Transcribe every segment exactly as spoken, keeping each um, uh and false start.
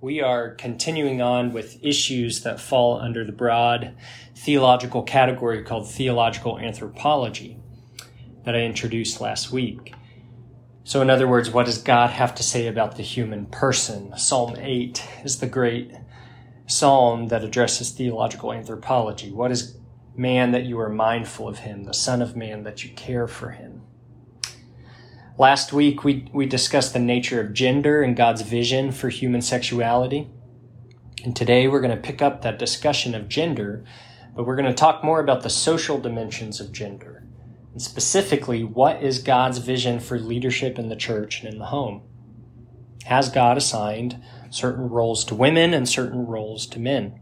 We are continuing on with issues that fall under the broad theological category called theological anthropology that I introduced last week. So in other words, what does God have to say about the human person? Psalm eight is the great psalm that addresses theological anthropology. What is man that you are mindful of him, the Son of Man that you care for him? Last week, we, we discussed the nature of gender and God's vision for human sexuality. And today, we're going to pick up that discussion of gender, but we're going to talk more about the social dimensions of gender, and specifically, what is God's vision for leadership in the church and in the home? Has God assigned certain roles to women and certain roles to men?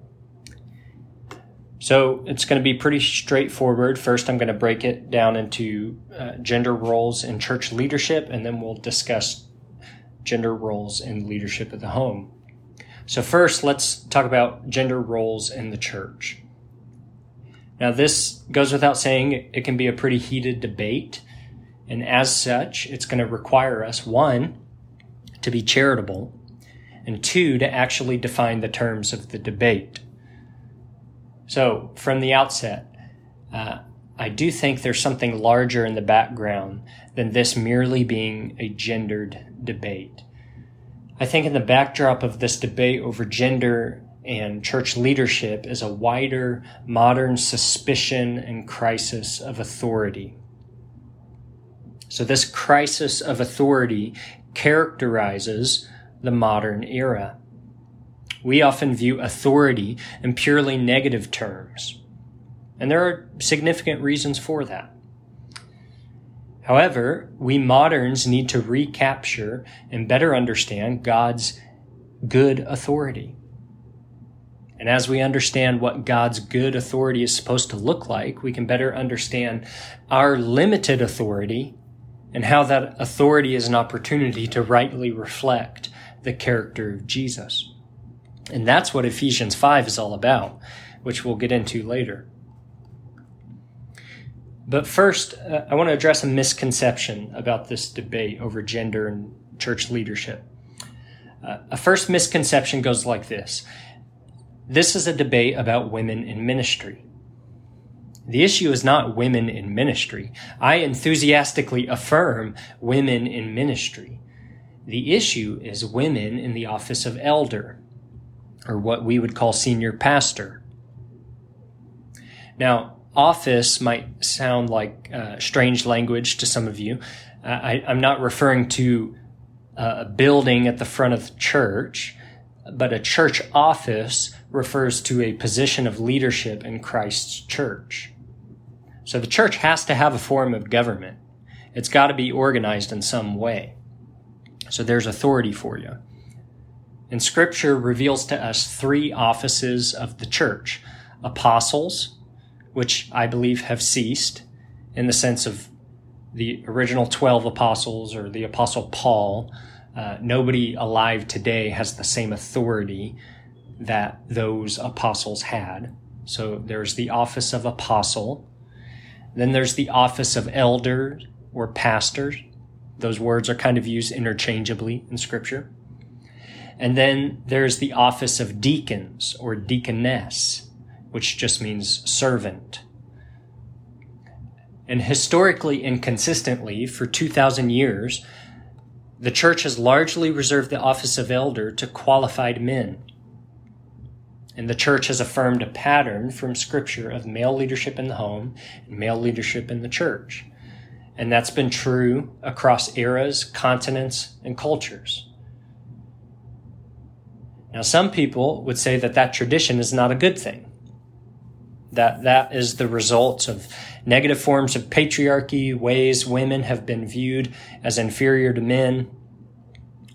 So it's going to be pretty straightforward. First, I'm going to break it down into uh, gender roles in church leadership, and then we'll discuss gender roles in leadership of the home. So first, let's talk about gender roles in the church. Now, this goes without saying, it can be a pretty heated debate. And as such, it's going to require us, one, to be charitable, and two, to actually define the terms of the debate. So, from the outset, uh, I do think there's something larger in the background than this merely being a gendered debate. I think in the backdrop of this debate over gender and church leadership is a wider modern suspicion and crisis of authority. So this crisis of authority characterizes the modern era. We often view authority in purely negative terms, and there are significant reasons for that. However, we moderns need to recapture and better understand God's good authority. And as we understand what God's good authority is supposed to look like, we can better understand our limited authority and how that authority is an opportunity to rightly reflect the character of Jesus. And that's what Ephesians five is all about, which we'll get into later. But first, uh, I want to address a misconception about this debate over gender and church leadership. Uh, a first misconception goes like this. This is a debate about women in ministry. The issue is not women in ministry. I enthusiastically affirm women in ministry. The issue is women in the office of elder, or what we would call senior pastor. Now, office might sound like uh, strange language to some of you. Uh, I, I'm not referring to uh, a building at the front of the church, but a church office refers to a position of leadership in Christ's church. So the church has to have a form of government. It's got to be organized in some way. So there's authority for you. And Scripture reveals to us three offices of the church. Apostles, which I believe have ceased in the sense of the original twelve apostles or the Apostle Paul. Uh, nobody alive today has the same authority that those apostles had. So there's the office of apostle. Then there's the office of elder or pastor. Those words are kind of used interchangeably in Scripture. And then there's the office of deacons or deaconess, which just means servant. And historically and consistently, for two thousand years, the church has largely reserved the office of elder to qualified men. And the church has affirmed a pattern from Scripture of male leadership in the home and male leadership in the church. And that's been true across eras, continents, and cultures. Now, some people would say that that tradition is not a good thing, that that is the result of negative forms of patriarchy, ways women have been viewed as inferior to men,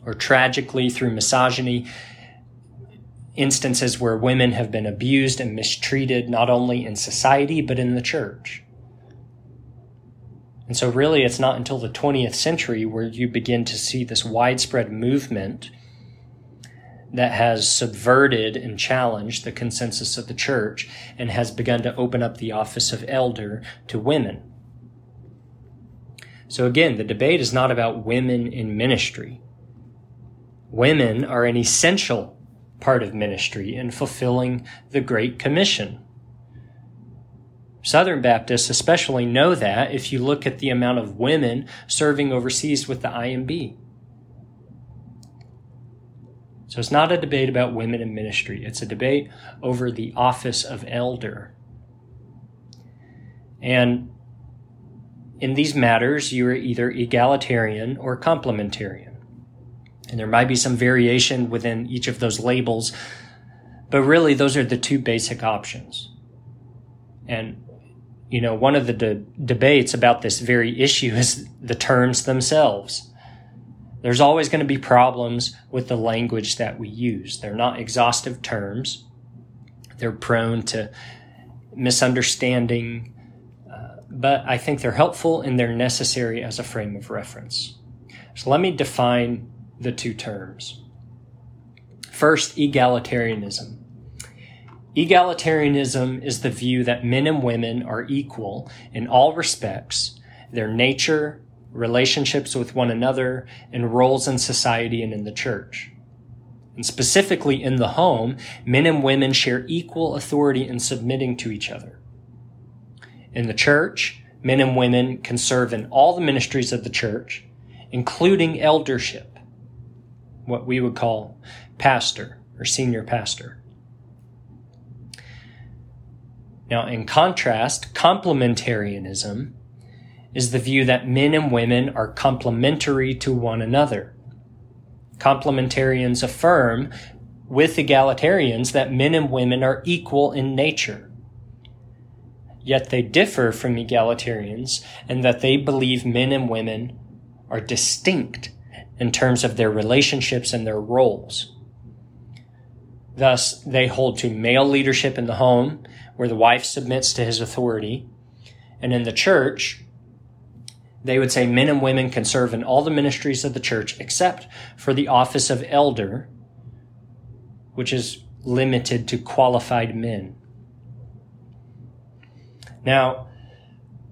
or tragically through misogyny, instances where women have been abused and mistreated not only in society but in the church. And so really it's not until the twentieth century where you begin to see this widespread movement that has subverted and challenged the consensus of the church and has begun to open up the office of elder to women. So again, the debate is not about women in ministry. Women are an essential part of ministry in fulfilling the Great Commission. Southern Baptists especially know that if you look at the amount of women serving overseas with the I M B. So it's not a debate about women in ministry. It's a debate over the office of elder. And in these matters, you are either egalitarian or complementarian. And there might be some variation within each of those labels, but really those are the two basic options. And, you know, one of the de- debates about this very issue is the terms themselves. There's always going to be problems with the language that we use. They're not exhaustive terms. They're prone to misunderstanding, uh, but I think they're helpful and they're necessary as a frame of reference. So let me define the two terms. First, egalitarianism. Egalitarianism is the view that men and women are equal in all respects, their nature, relationships with one another, and roles in society and in the church. And specifically in the home, men and women share equal authority in submitting to each other. In the church, men and women can serve in all the ministries of the church, including eldership, what we would call pastor or senior pastor. Now, in contrast, complementarianism is the view that men and women are complementary to one another. Complementarians affirm with egalitarians that men and women are equal in nature. Yet they differ from egalitarians in that they believe men and women are distinct in terms of their relationships and their roles. Thus, they hold to male leadership in the home, where the wife submits to his authority, and in the church, they would say men and women can serve in all the ministries of the church except for the office of elder, which is limited to qualified men. Now,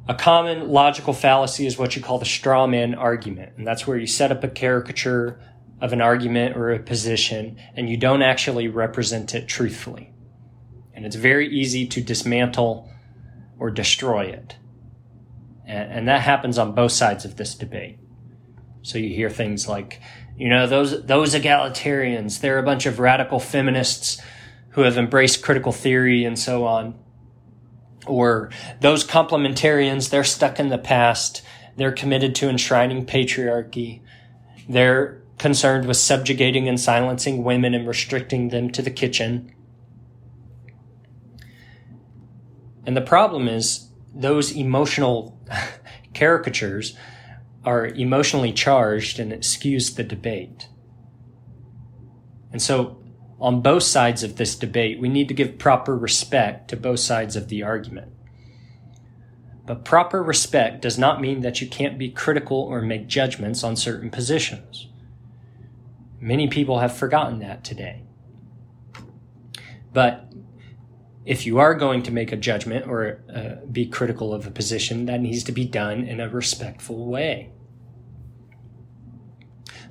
a common logical fallacy is what you call the straw man argument, and that's where you set up a caricature of an argument or a position, and you don't actually represent it truthfully. And it's very easy to dismantle or destroy it. And that happens on both sides of this debate. So you hear things like, you know, those those egalitarians, they're a bunch of radical feminists who have embraced critical theory and so on. Or those complementarians, they're stuck in the past. They're committed to enshrining patriarchy. They're concerned with subjugating and silencing women and restricting them to the kitchen. And the problem is, those emotional caricatures are emotionally charged, and it skews the debate. And so on both sides of this debate, we need to give proper respect to both sides of the argument. But proper respect does not mean that you can't be critical or make judgments on certain positions. Many people have forgotten that today. But if you are going to make a judgment or uh, be critical of a position, that needs to be done in a respectful way.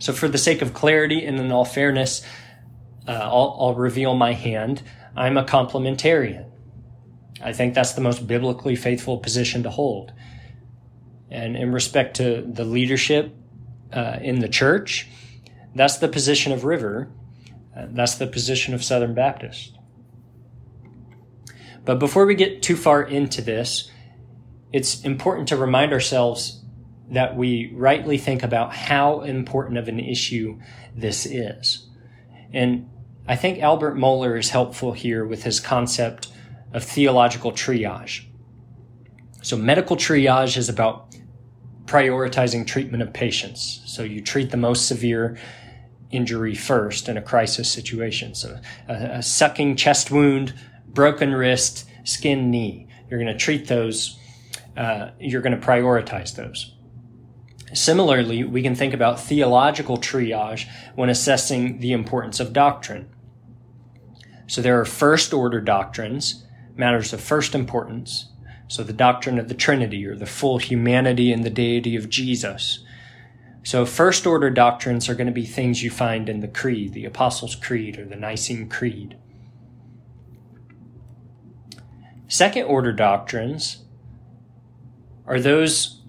So for the sake of clarity and in all fairness, uh, I'll, I'll reveal my hand. I'm a complementarian. I think that's the most biblically faithful position to hold. And in respect to the leadership uh, in the church, that's the position of River. Uh, that's the position of Southern Baptist. But before we get too far into this, it's important to remind ourselves that we rightly think about how important of an issue this is. And I think Albert Mohler is helpful here with his concept of theological triage. So medical triage is about prioritizing treatment of patients. So you treat the most severe injury first in a crisis situation. So a, a sucking chest wound, broken wrist, skin, knee. You're going to treat those. Uh, you're going to prioritize those. Similarly, we can think about theological triage when assessing the importance of doctrine. So there are first-order doctrines, matters of first importance. So the doctrine of the Trinity, or the full humanity and the deity of Jesus. So first order doctrines are going to be things you find in the Creed, the Apostles' Creed or the Nicene Creed. Second order doctrines are those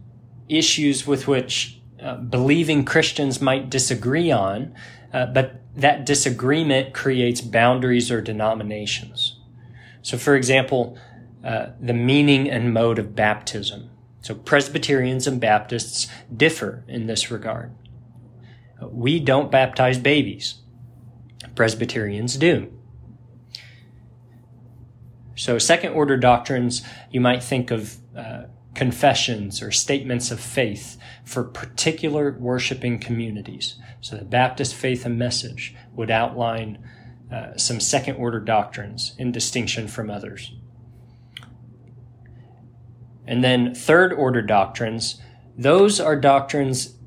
issues with which uh, believing Christians might disagree on, uh, but that disagreement creates boundaries or denominations. So, for example, uh, the meaning and mode of baptism. So Presbyterians and Baptists differ in this regard. We don't baptize babies. Presbyterians do. So second-order doctrines, you might think of uh, confessions or statements of faith for particular worshiping communities. So the Baptist Faith and Message would outline uh, some second-order doctrines in distinction from others. And then third-order doctrines, those are doctrines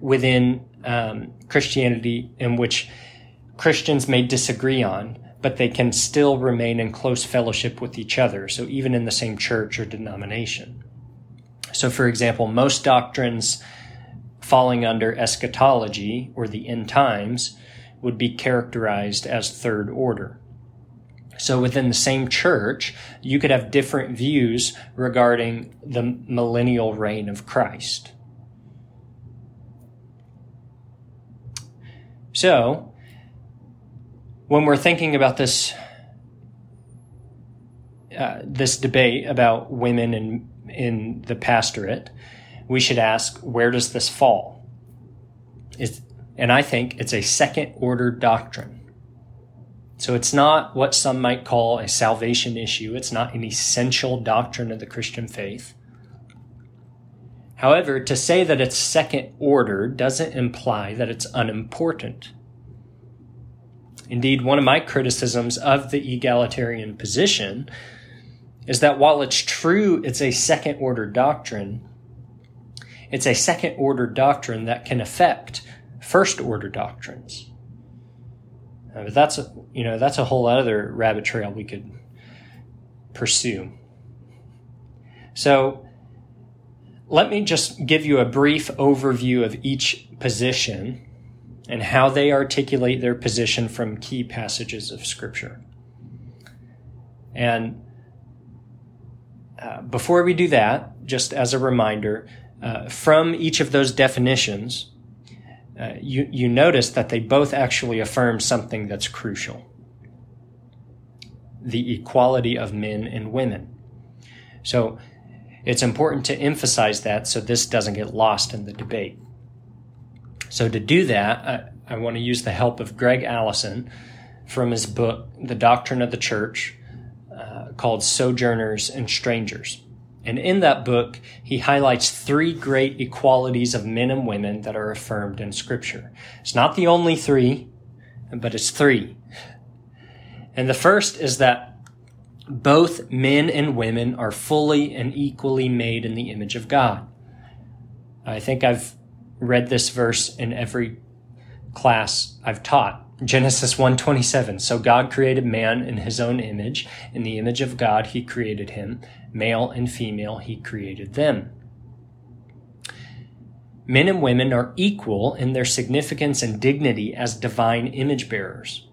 within um, Christianity in which Christians may disagree on, but they can still remain in close fellowship with each other, so even in the same church or denomination. So, for example, most doctrines falling under eschatology or the end times would be characterized as third order. So within the same church, you could have different views regarding the millennial reign of Christ. So, when we're thinking about this uh, this debate about women in, in the pastorate, we should ask, where does this fall? It's, and I think it's a second-order doctrine. So it's not what some might call a salvation issue. It's not an essential doctrine of the Christian faith. However, to say that it's second order doesn't imply that it's unimportant. Indeed, one of my criticisms of the egalitarian position is that while it's true it's a second order doctrine, it's a second order doctrine that can affect first order doctrines. Uh, but that's a, you know, that's a whole other rabbit trail we could pursue. So let me just give you a brief overview of each position and how they articulate their position from key passages of Scripture. And uh, before we do that, just as a reminder, uh, from each of those definitions, Uh, you, you notice that they both actually affirm something that's crucial: the equality of men and women. So it's important to emphasize that so this doesn't get lost in the debate. So to do that, I, I want to use the help of Greg Allison from his book, The Doctrine of the Church, uh, called Sojourners and Strangers. And in that book, he highlights three great equalities of men and women that are affirmed in Scripture. It's not the only three, but it's three. And the first is that both men and women are fully and equally made in the image of God. I think I've read this verse in every class I've taught. Genesis one twenty-seven, so God created man in his own image. In the image of God, he created him. Male and female, he created them. Men and women are equal in their significance and dignity as divine image bearers.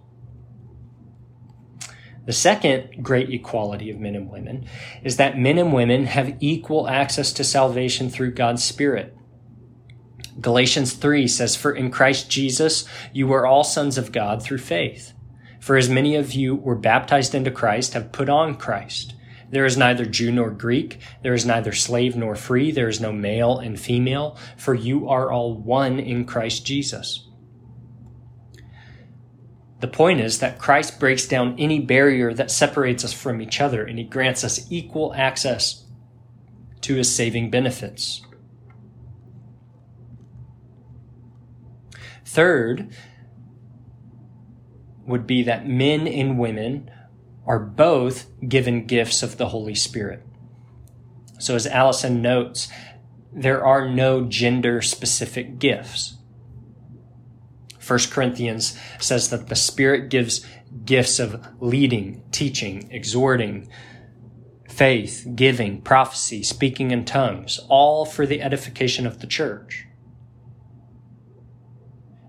The second great equality of men and women is that men and women have equal access to salvation through God's Spirit. Galatians three says, for in Christ Jesus, you are all sons of God through faith. For as many of you were baptized into Christ, have put on Christ. There is neither Jew nor Greek. There is neither slave nor free. There is no male and female, for you are all one in Christ Jesus. The point is that Christ breaks down any barrier that separates us from each other, and he grants us equal access to his saving benefits. Third would be that men and women are both given gifts of the Holy Spirit. So as Allison notes, there are no gender-specific gifts. First Corinthians says that the Spirit gives gifts of leading, teaching, exhorting, faith, giving, prophecy, speaking in tongues, all for the edification of the church.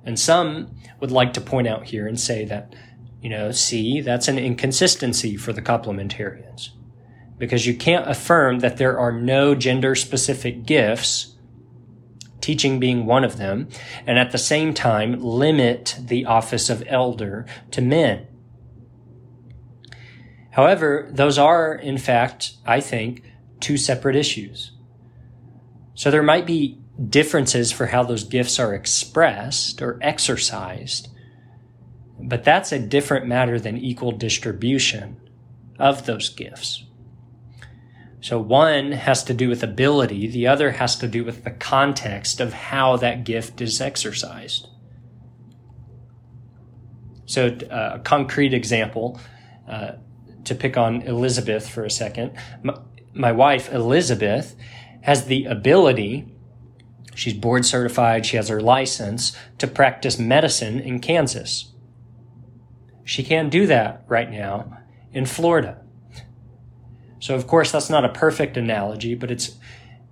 And some would like to point out here and say that, you know, see, that's an inconsistency for the complementarians, because you can't affirm that there are no gender-specific gifts, teaching being one of them, and at the same time limit the office of elder to men. However, those are, in fact, I think, two separate issues. So there might be differences for how those gifts are expressed or exercised, but that's a different matter than equal distribution of those gifts. So one has to do with ability, the other has to do with the context of how that gift is exercised. So uh, a concrete example, uh, to pick on Elizabeth for a second. My, my wife, Elizabeth, has the ability, she's board certified, she has her license, to practice medicine in Kansas. She can't do that right now in Florida. So, of course, that's not a perfect analogy, but it's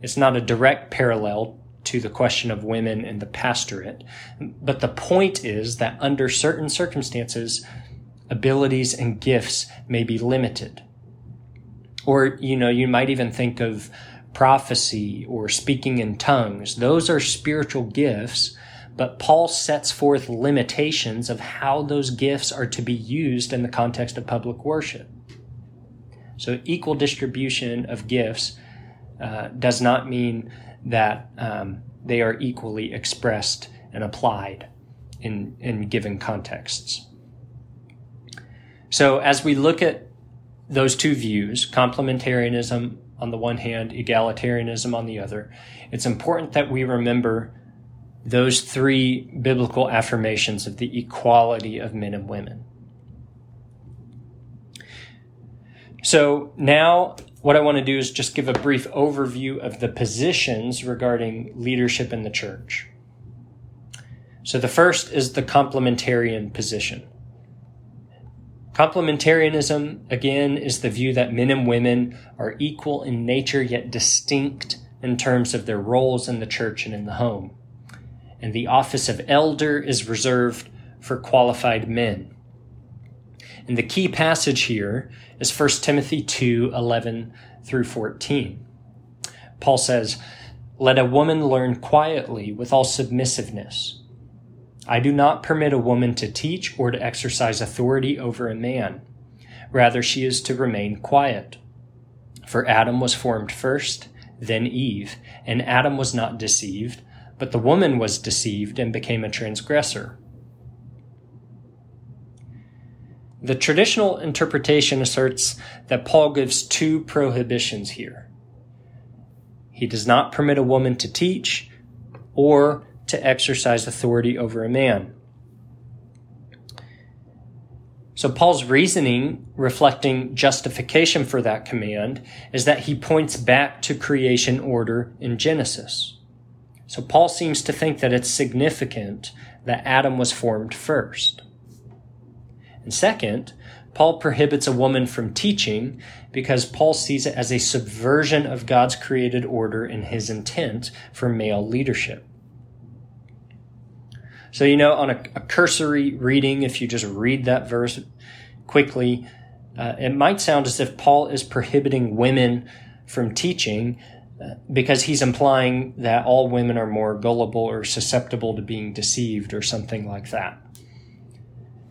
it's not a direct parallel to the question of women in the pastorate. But the point is that under certain circumstances, abilities and gifts may be limited. Or, you know, you might even think of prophecy or speaking in tongues. Those are spiritual gifts, but Paul sets forth limitations of how those gifts are to be used in the context of public worship. So equal distribution of gifts uh, does not mean that um, they are equally expressed and applied in, in given contexts. So as we look at those two views, complementarianism on the one hand, egalitarianism on the other, it's important that we remember those three biblical affirmations of the equality of men and women. So now what I want to do is just give a brief overview of the positions regarding leadership in the church. So the first is the complementarian position. Complementarianism, again, is the view that men and women are equal in nature yet distinct in terms of their roles in the church and in the home. And the office of elder is reserved for qualified men. And the key passage here is First Timothy two, eleven through fourteen. Paul says, "Let a woman learn quietly with all submissiveness. I do not permit a woman to teach or to exercise authority over a man. Rather, she is to remain quiet. For Adam was formed first, then Eve, and Adam was not deceived, but the woman was deceived and became a transgressor." The traditional interpretation asserts that Paul gives two prohibitions here. He does not permit a woman to teach or to exercise authority over a man. So Paul's reasoning, reflecting justification for that command, is that he points back to creation order in Genesis. So Paul seems to think that it's significant that Adam was formed first. And second, Paul prohibits a woman from teaching because Paul sees it as a subversion of God's created order and his intent for male leadership. So, you know, on a, a cursory reading, if you just read that verse quickly, uh, it might sound as if Paul is prohibiting women from teaching because he's implying that all women are more gullible or susceptible to being deceived or something like that.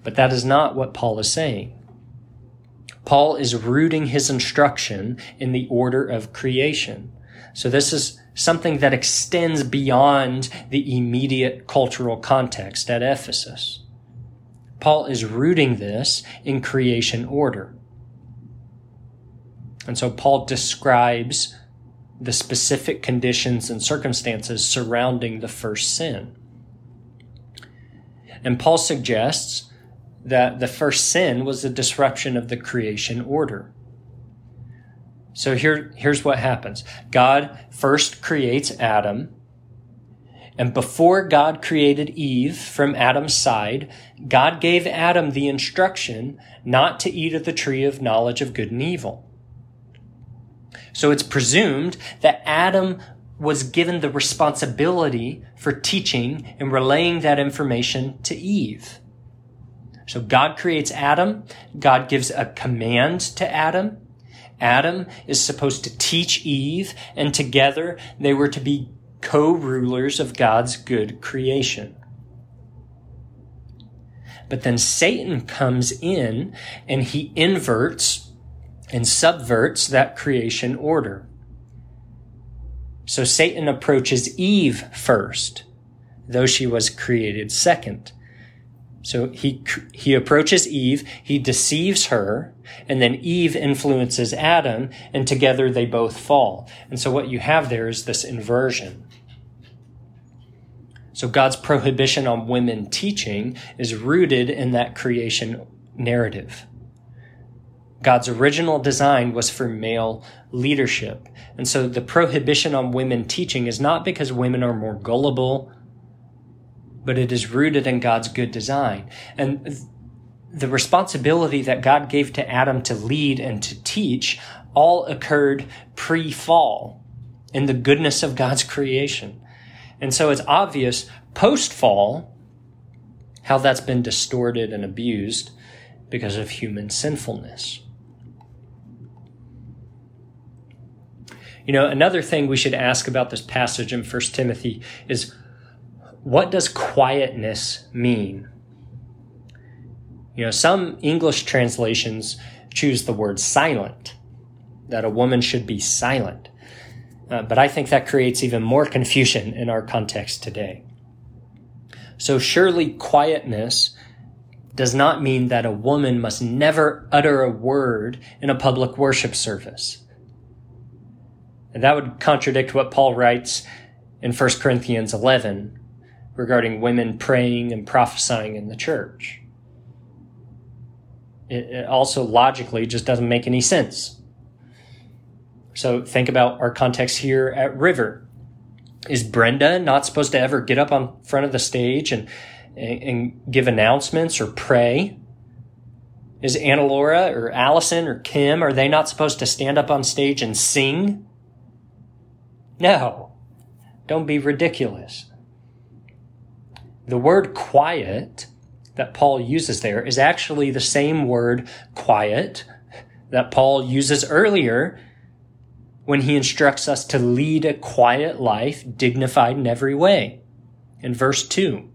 But that is not what Paul is saying. Paul is rooting his instruction in the order of creation. So this is something that extends beyond the immediate cultural context at Ephesus. Paul is rooting this in creation order. And so Paul describes the specific conditions and circumstances surrounding the first sin. And Paul suggests that the first sin was a disruption of the creation order. So here, here's what happens. God first creates Adam, and before God created Eve from Adam's side, God gave Adam the instruction not to eat of the tree of knowledge of good and evil. So it's presumed that Adam was given the responsibility for teaching and relaying that information to Eve. So God creates Adam. God gives a command to Adam. Adam is supposed to teach Eve, and together they were to be co-rulers of God's good creation. But then Satan comes in and he inverts and subverts that creation order. So Satan approaches Eve first, though she was created second. So he he approaches Eve, he deceives her, and then Eve influences Adam, and together they both fall. And so what you have there is this inversion. So God's prohibition on women teaching is rooted in that creation narrative. God's original design was for male leadership. And so the prohibition on women teaching is not because women are more gullible, but it is rooted in God's good design. And the responsibility that God gave to Adam to lead and to teach all occurred pre-fall in the goodness of God's creation. And so it's obvious post-fall how that's been distorted and abused because of human sinfulness. You know, another thing we should ask about this passage in First Timothy is, what does quietness mean? You know, some English translations choose the word silent, that a woman should be silent. Uh, but I think that creates even more confusion in our context today. So surely quietness does not mean that a woman must never utter a word in a public worship service. And that would contradict what Paul writes in First Corinthians eleven, regarding women praying and prophesying in the church. It, it also logically just doesn't make any sense. So think about our context here at River. Is Brenda not supposed to ever get up on front of the stage and, and, and give announcements or pray? Is Anna Laura or Allison or Kim, are they not supposed to stand up on stage and sing? No. Don't be ridiculous. The word quiet that Paul uses there is actually the same word quiet that Paul uses earlier when he instructs us to lead a quiet life, dignified in every way, in verse two.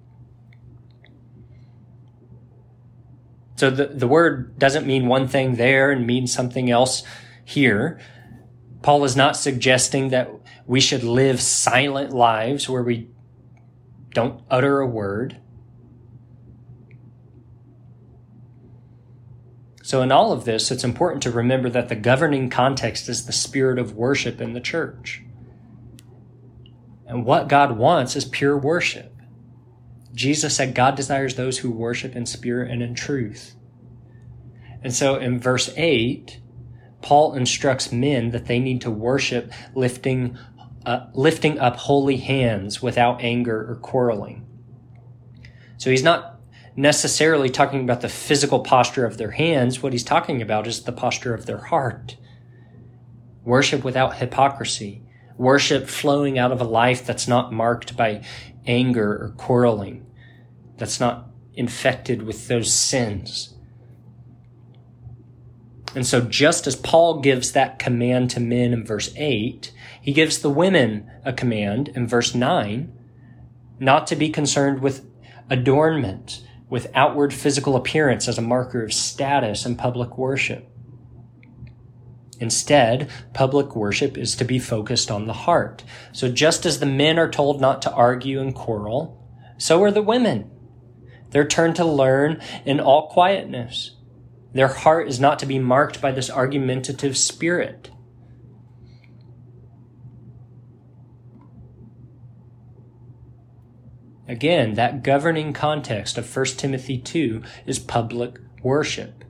So the, the word doesn't mean one thing there and mean something else here. Paul is not suggesting that we should live silent lives where we don't utter a word. So in all of this, it's important to remember that the governing context is the spirit of worship in the church. And what God wants is pure worship. Jesus said God desires those who worship in spirit and in truth. And so in verse eight, Paul instructs men that they need to worship lifting Uh, lifting up holy hands without anger or quarreling. So he's not necessarily talking about the physical posture of their hands. What he's talking about is the posture of their heart. Worship without hypocrisy. Worship flowing out of a life that's not marked by anger or quarreling, that's not infected with those sins. And so just as Paul gives that command to men in verse eight, he gives the women a command in verse nine not to be concerned with adornment, with outward physical appearance as a marker of status in public worship. Instead, public worship is to be focused on the heart. So just as the men are told not to argue and quarrel, so are the women. They're turned to learn in all quietness. Their heart is not to be marked by this argumentative spirit. Again, that governing context of First Timothy two is public worship.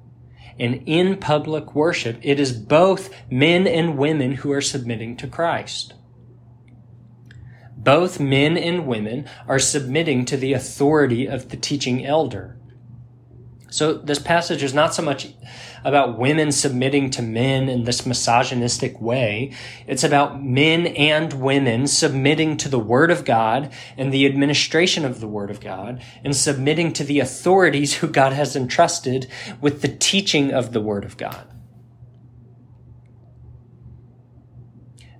And in public worship, it is both men and women who are submitting to Christ. Both men and women are submitting to the authority of the teaching elder. So this passage is not so much about women submitting to men in this misogynistic way. It's about men and women submitting to the Word of God and the administration of the Word of God, and submitting to the authorities who God has entrusted with the teaching of the Word of God.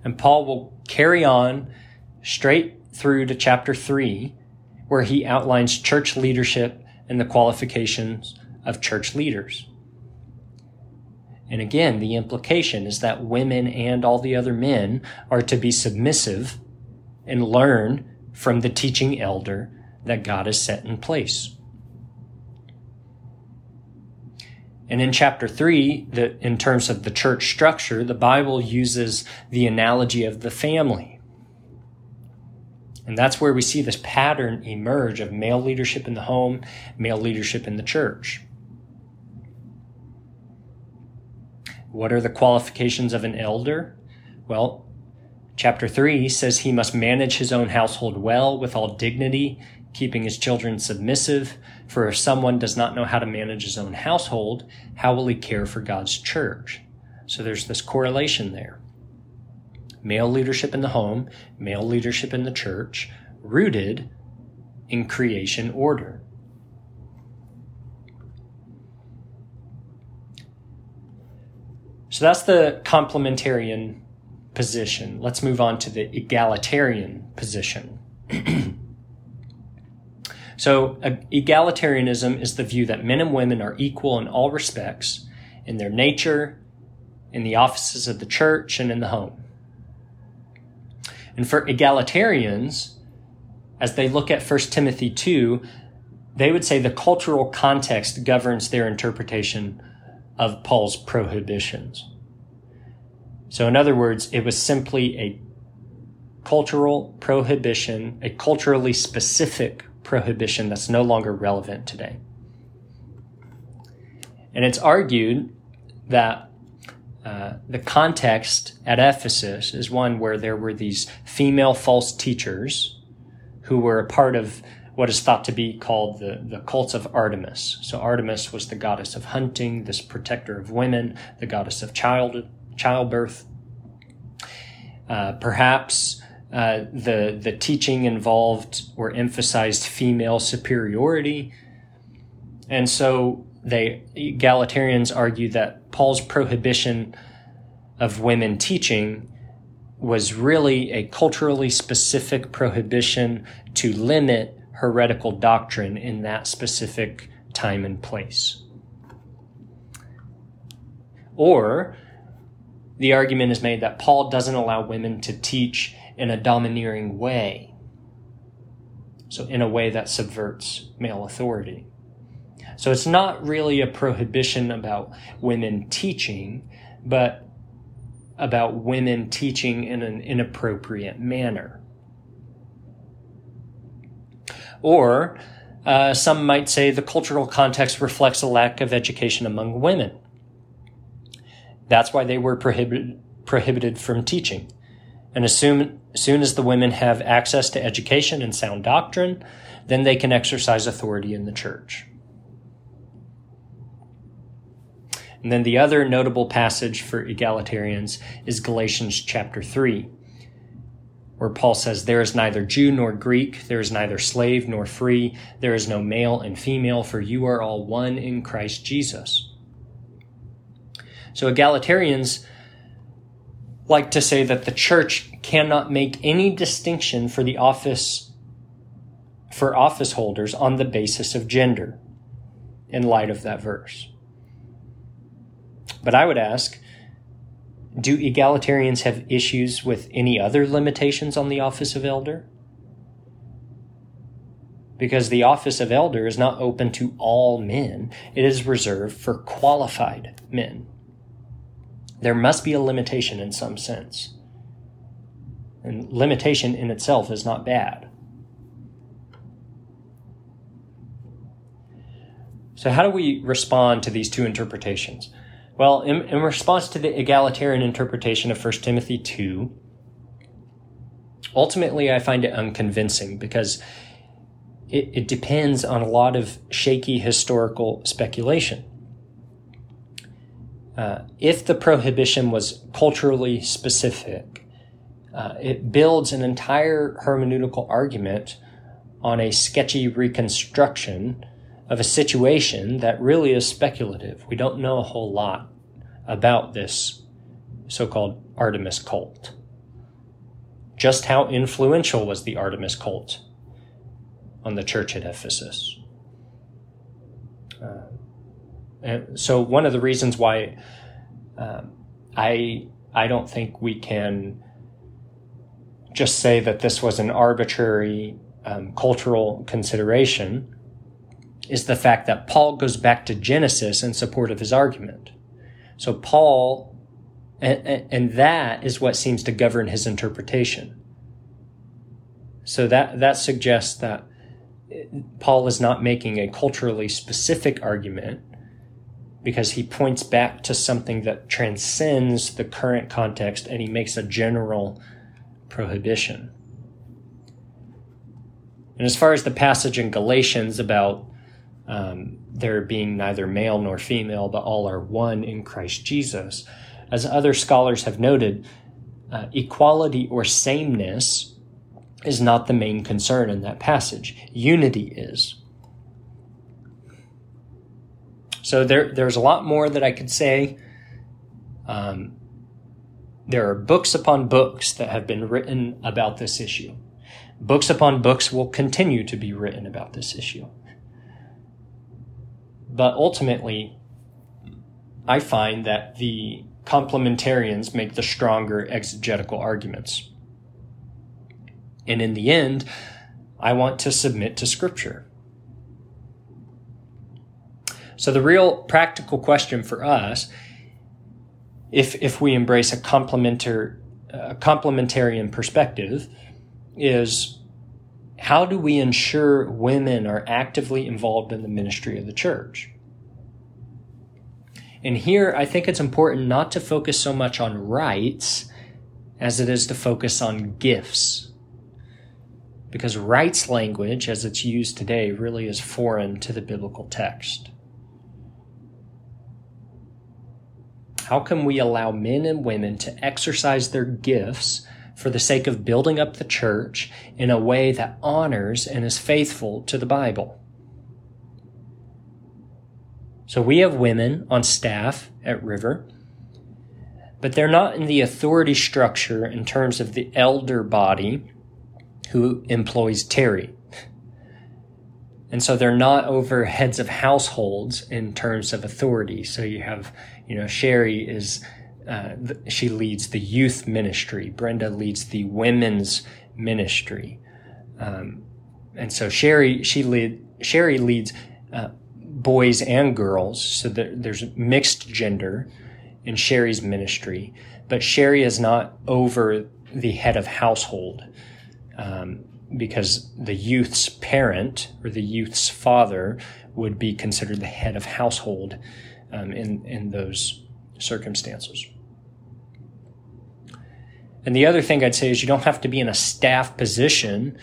And Paul will carry on straight through to chapter three, where he outlines church leadership and the qualifications of church leaders. And again, the implication is that women and all the other men are to be submissive and learn from the teaching elder that God has set in place. And in chapter three, the, in terms of the church structure, the Bible uses the analogy of the family. And that's where we see this pattern emerge of male leadership in the home, male leadership in the church. What are the qualifications of an elder? Well, chapter three says he must manage his own household well with all dignity, keeping his children submissive. For if someone does not know how to manage his own household, how will he care for God's church? So there's this correlation there. Male leadership in the home, male leadership in the church, rooted in creation order. So that's the complementarian position. Let's move on to the egalitarian position. So uh, egalitarianism is the view that men and women are equal in all respects, in their nature, in the offices of the church, and in the home. And for egalitarians, as they look at First Timothy two, they would say the cultural context governs their interpretation of Paul's prohibitions. So in other words, it was simply a cultural prohibition, a culturally specific prohibition that's no longer relevant today. And it's argued that Uh, the context at Ephesus is one where there were these female false teachers who were a part of what is thought to be called the, the cults of Artemis. So Artemis was the goddess of hunting, this protector of women, the goddess of child childbirth. Uh, perhaps uh, the the teaching involved or emphasized female superiority, and so they egalitarians argue that Paul's prohibition of women teaching was really a culturally specific prohibition to limit heretical doctrine in that specific time and place. Or the argument is made that Paul doesn't allow women to teach in a domineering way, so in a way that subverts male authority. So it's not really a prohibition about women teaching, but about women teaching in an inappropriate manner. Or uh, some might say the cultural context reflects a lack of education among women. That's why they were prohibited, prohibited from teaching. And as soon, as soon as the women have access to education and sound doctrine, then they can exercise authority in the church. And then the other notable passage for egalitarians is Galatians chapter three, where Paul says, "There is neither Jew nor Greek, there is neither slave nor free, there is no male and female, for you are all one in Christ Jesus." So egalitarians like to say that the church cannot make any distinction for the office, for office holders on the basis of gender, in light of that verse. But I would ask, do egalitarians have issues with any other limitations on the office of elder? Because the office of elder is not open to all men. It is reserved for qualified men. There must be a limitation in some sense. And limitation in itself is not bad. So how do we respond to these two interpretations? Well, in, in response to the egalitarian interpretation of First Timothy two, ultimately I find it unconvincing because it, it depends on a lot of shaky historical speculation. Uh, if the prohibition was culturally specific, uh, it builds an entire hermeneutical argument on a sketchy reconstruction of a situation that really is speculative. We don't know a whole lot about this so-called Artemis cult. Just how influential was the Artemis cult on the church at Ephesus? Uh, and so one of the reasons why um, I I don't think we can just say that this was an arbitrary um, cultural consideration is the fact that Paul goes back to Genesis in support of his argument. So Paul, and, and that is what seems to govern his interpretation. So that, that suggests that Paul is not making a culturally specific argument because he points back to something that transcends the current context and he makes a general prohibition. And as far as the passage in Galatians about um, there being neither male nor female, but all are one in Christ Jesus, as other scholars have noted, uh, equality or sameness is not the main concern in that passage. Unity is. So there, there's a lot more that I could say. Um, there are books upon books that have been written about this issue. Books upon books will continue to be written about this issue. But ultimately, I find that the complementarians make the stronger exegetical arguments. And in the end, I want to submit to Scripture. So the real practical question for us, if if we embrace a complementar, a complementarian perspective, is how do we ensure women are actively involved in the ministry of the church? And here, I think it's important not to focus so much on rights as it is to focus on gifts. Because rights language, as it's used today, really is foreign to the biblical text. How can we allow men and women to exercise their gifts for the sake of building up the church in a way that honors and is faithful to the Bible? So we have women on staff at River, but they're not in the authority structure in terms of the elder body who employs Terry. And so they're not over heads of households in terms of authority. So you have, you know, Sherry is, uh, she leads the youth ministry. Brenda leads the women's ministry. Um, and so Sherry, she lead, Sherry leads, uh, boys and girls, so that there's mixed gender in Sherry's ministry, but Sherry is not over the head of household um, because the youth's parent or the youth's father would be considered the head of household um, in, in those circumstances. And the other thing I'd say is you don't have to be in a staff position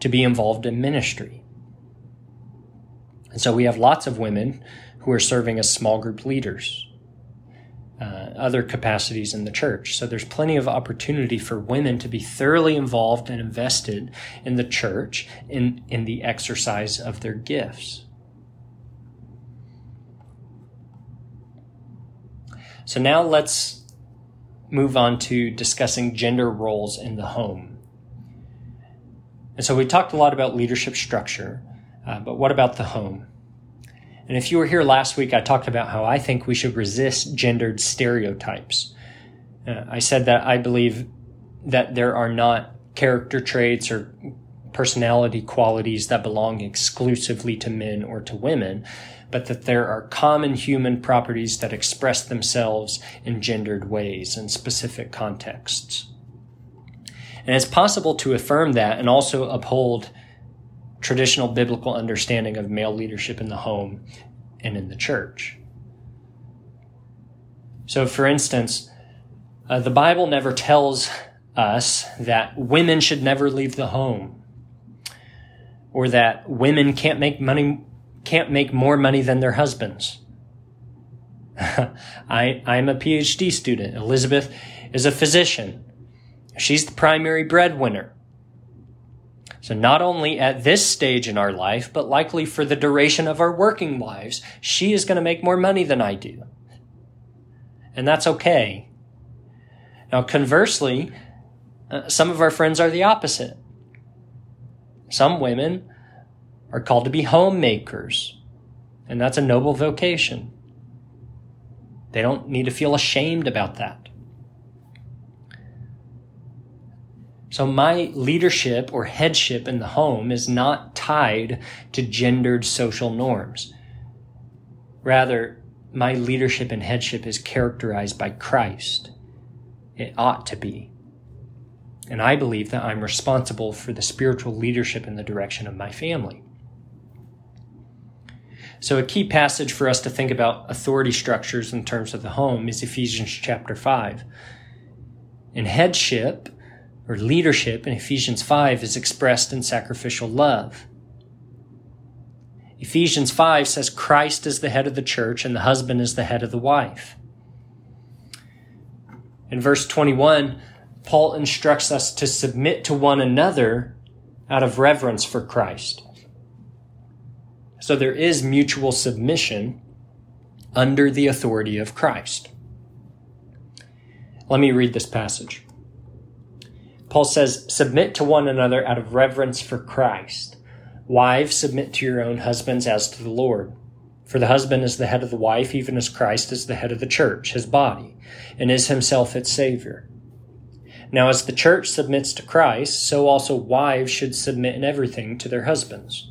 to be involved in ministry. And so we have lots of women who are serving as small group leaders, uh, other capacities in the church. So there's plenty of opportunity for women to be thoroughly involved and invested in the church in, in the exercise of their gifts. So now let's move on to discussing gender roles in the home. And so we talked a lot about leadership structure. Uh, but what about the home? And if you were here last week, I talked about how I think we should resist gendered stereotypes. Uh, I said that I believe that there are not character traits or personality qualities that belong exclusively to men or to women, but that there are common human properties that express themselves in gendered ways in specific contexts. And it's possible to affirm that and also uphold traditional biblical understanding of male leadership in the home and in the church. So, for instance, uh, the Bible never tells us that women should never leave the home or that women can't make money, can't make more money than their husbands. I, I'm a P H D student. Elizabeth is a physician. She's the primary breadwinner. So not only at this stage in our life, but likely for the duration of our working lives, she is going to make more money than I do. And that's okay. Now, conversely, uh, some of our friends are the opposite. Some women are called to be homemakers, and that's a noble vocation. They don't need to feel ashamed about that. So my leadership or headship in the home is not tied to gendered social norms. Rather, my leadership and headship is characterized by Christ. It ought to be. And I believe that I'm responsible for the spiritual leadership in the direction of my family. So a key passage for us to think about authority structures in terms of the home is Ephesians chapter five. In headship, or leadership in Ephesians five is expressed in sacrificial love. Ephesians five says Christ is the head of the church and the husband is the head of the wife. In verse twenty-one, Paul instructs us to submit to one another out of reverence for Christ. So there is mutual submission under the authority of Christ. Let me read this passage. Paul says, submit to one another out of reverence for Christ. Wives, submit to your own husbands as to the Lord. For the husband is the head of the wife, even as Christ is the head of the church, his body, and is himself its Savior. Now, as the church submits to Christ, so also wives should submit in everything to their husbands.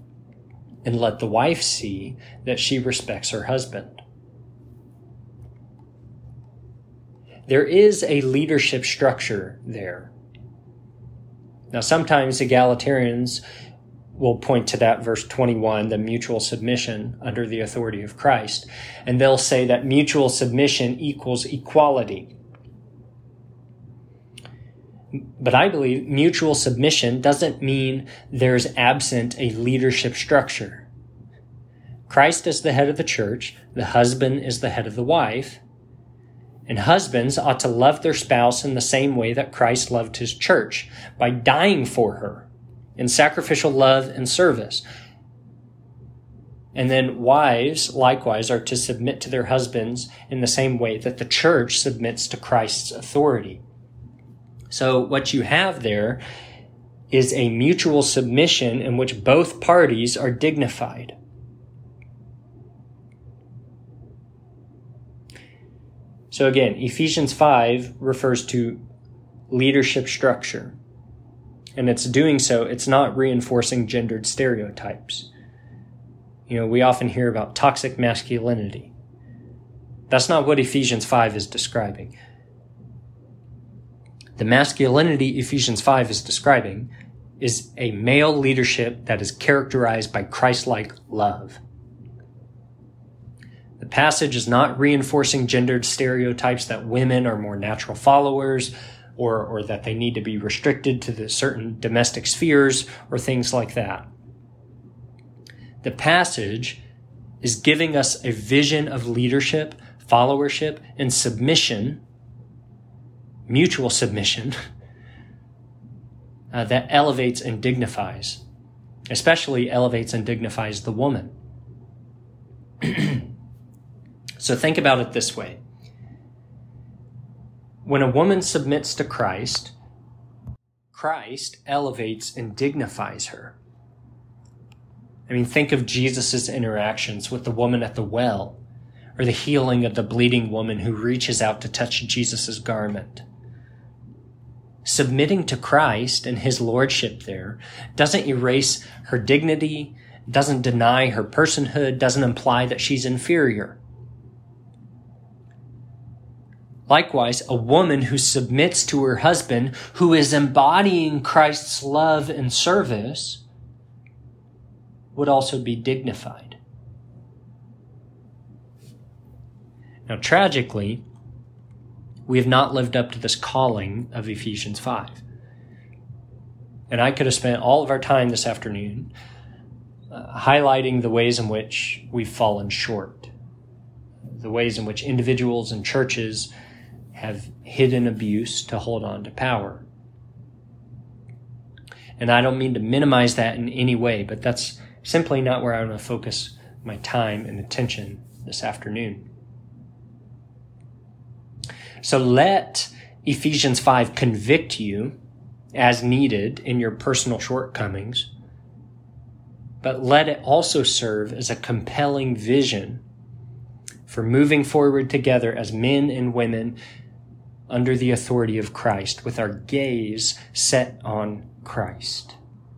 and let the wife see that she respects her husband. There is a leadership structure there. Now, sometimes egalitarians will point to that verse twenty-one, the mutual submission under the authority of Christ, and they'll say that mutual submission equals equality. But I believe mutual submission doesn't mean there's absent a leadership structure. Christ is the head of the church, the husband is the head of the wife, and husbands ought to love their spouse in the same way that Christ loved his church, by dying for her in sacrificial love and service. And then wives, likewise, are to submit to their husbands in the same way that the church submits to Christ's authority. So what you have there is a mutual submission in which both parties are dignified. So again, Ephesians five refers to leadership structure, and it's doing so, it's not reinforcing gendered stereotypes. You know, we often hear about toxic masculinity. That's not what Ephesians five is describing. The masculinity Ephesians five is describing is a male leadership that is characterized by Christ-like love. The passage is not reinforcing gendered stereotypes that women are more natural followers or, or that they need to be restricted to the certain domestic spheres or things like that. The passage is giving us a vision of leadership, followership, and submission, mutual submission, uh, that elevates and dignifies, especially elevates and dignifies the woman. So think about it this way. When a woman submits to Christ, Christ elevates and dignifies her. I mean, think of Jesus' interactions with the woman at the well, or the healing of the bleeding woman who reaches out to touch Jesus' garment. Submitting to Christ and his lordship there doesn't erase her dignity, doesn't deny her personhood, doesn't imply that she's inferior. Likewise, a woman who submits to her husband, who is embodying Christ's love and service, would also be dignified. Now, tragically, we have not lived up to this calling of Ephesians five. And I could have spent all of our time this afternoon uh, highlighting the ways in which we've fallen short, the ways in which individuals and churches have hidden abuse to hold on to power. And I don't mean to minimize that in any way, but that's simply not where I want to focus my time and attention this afternoon. So let Ephesians five convict you as needed in your personal shortcomings, but let it also serve as a compelling vision for moving forward together as men and women under the authority of Christ, with our gaze set on Christ.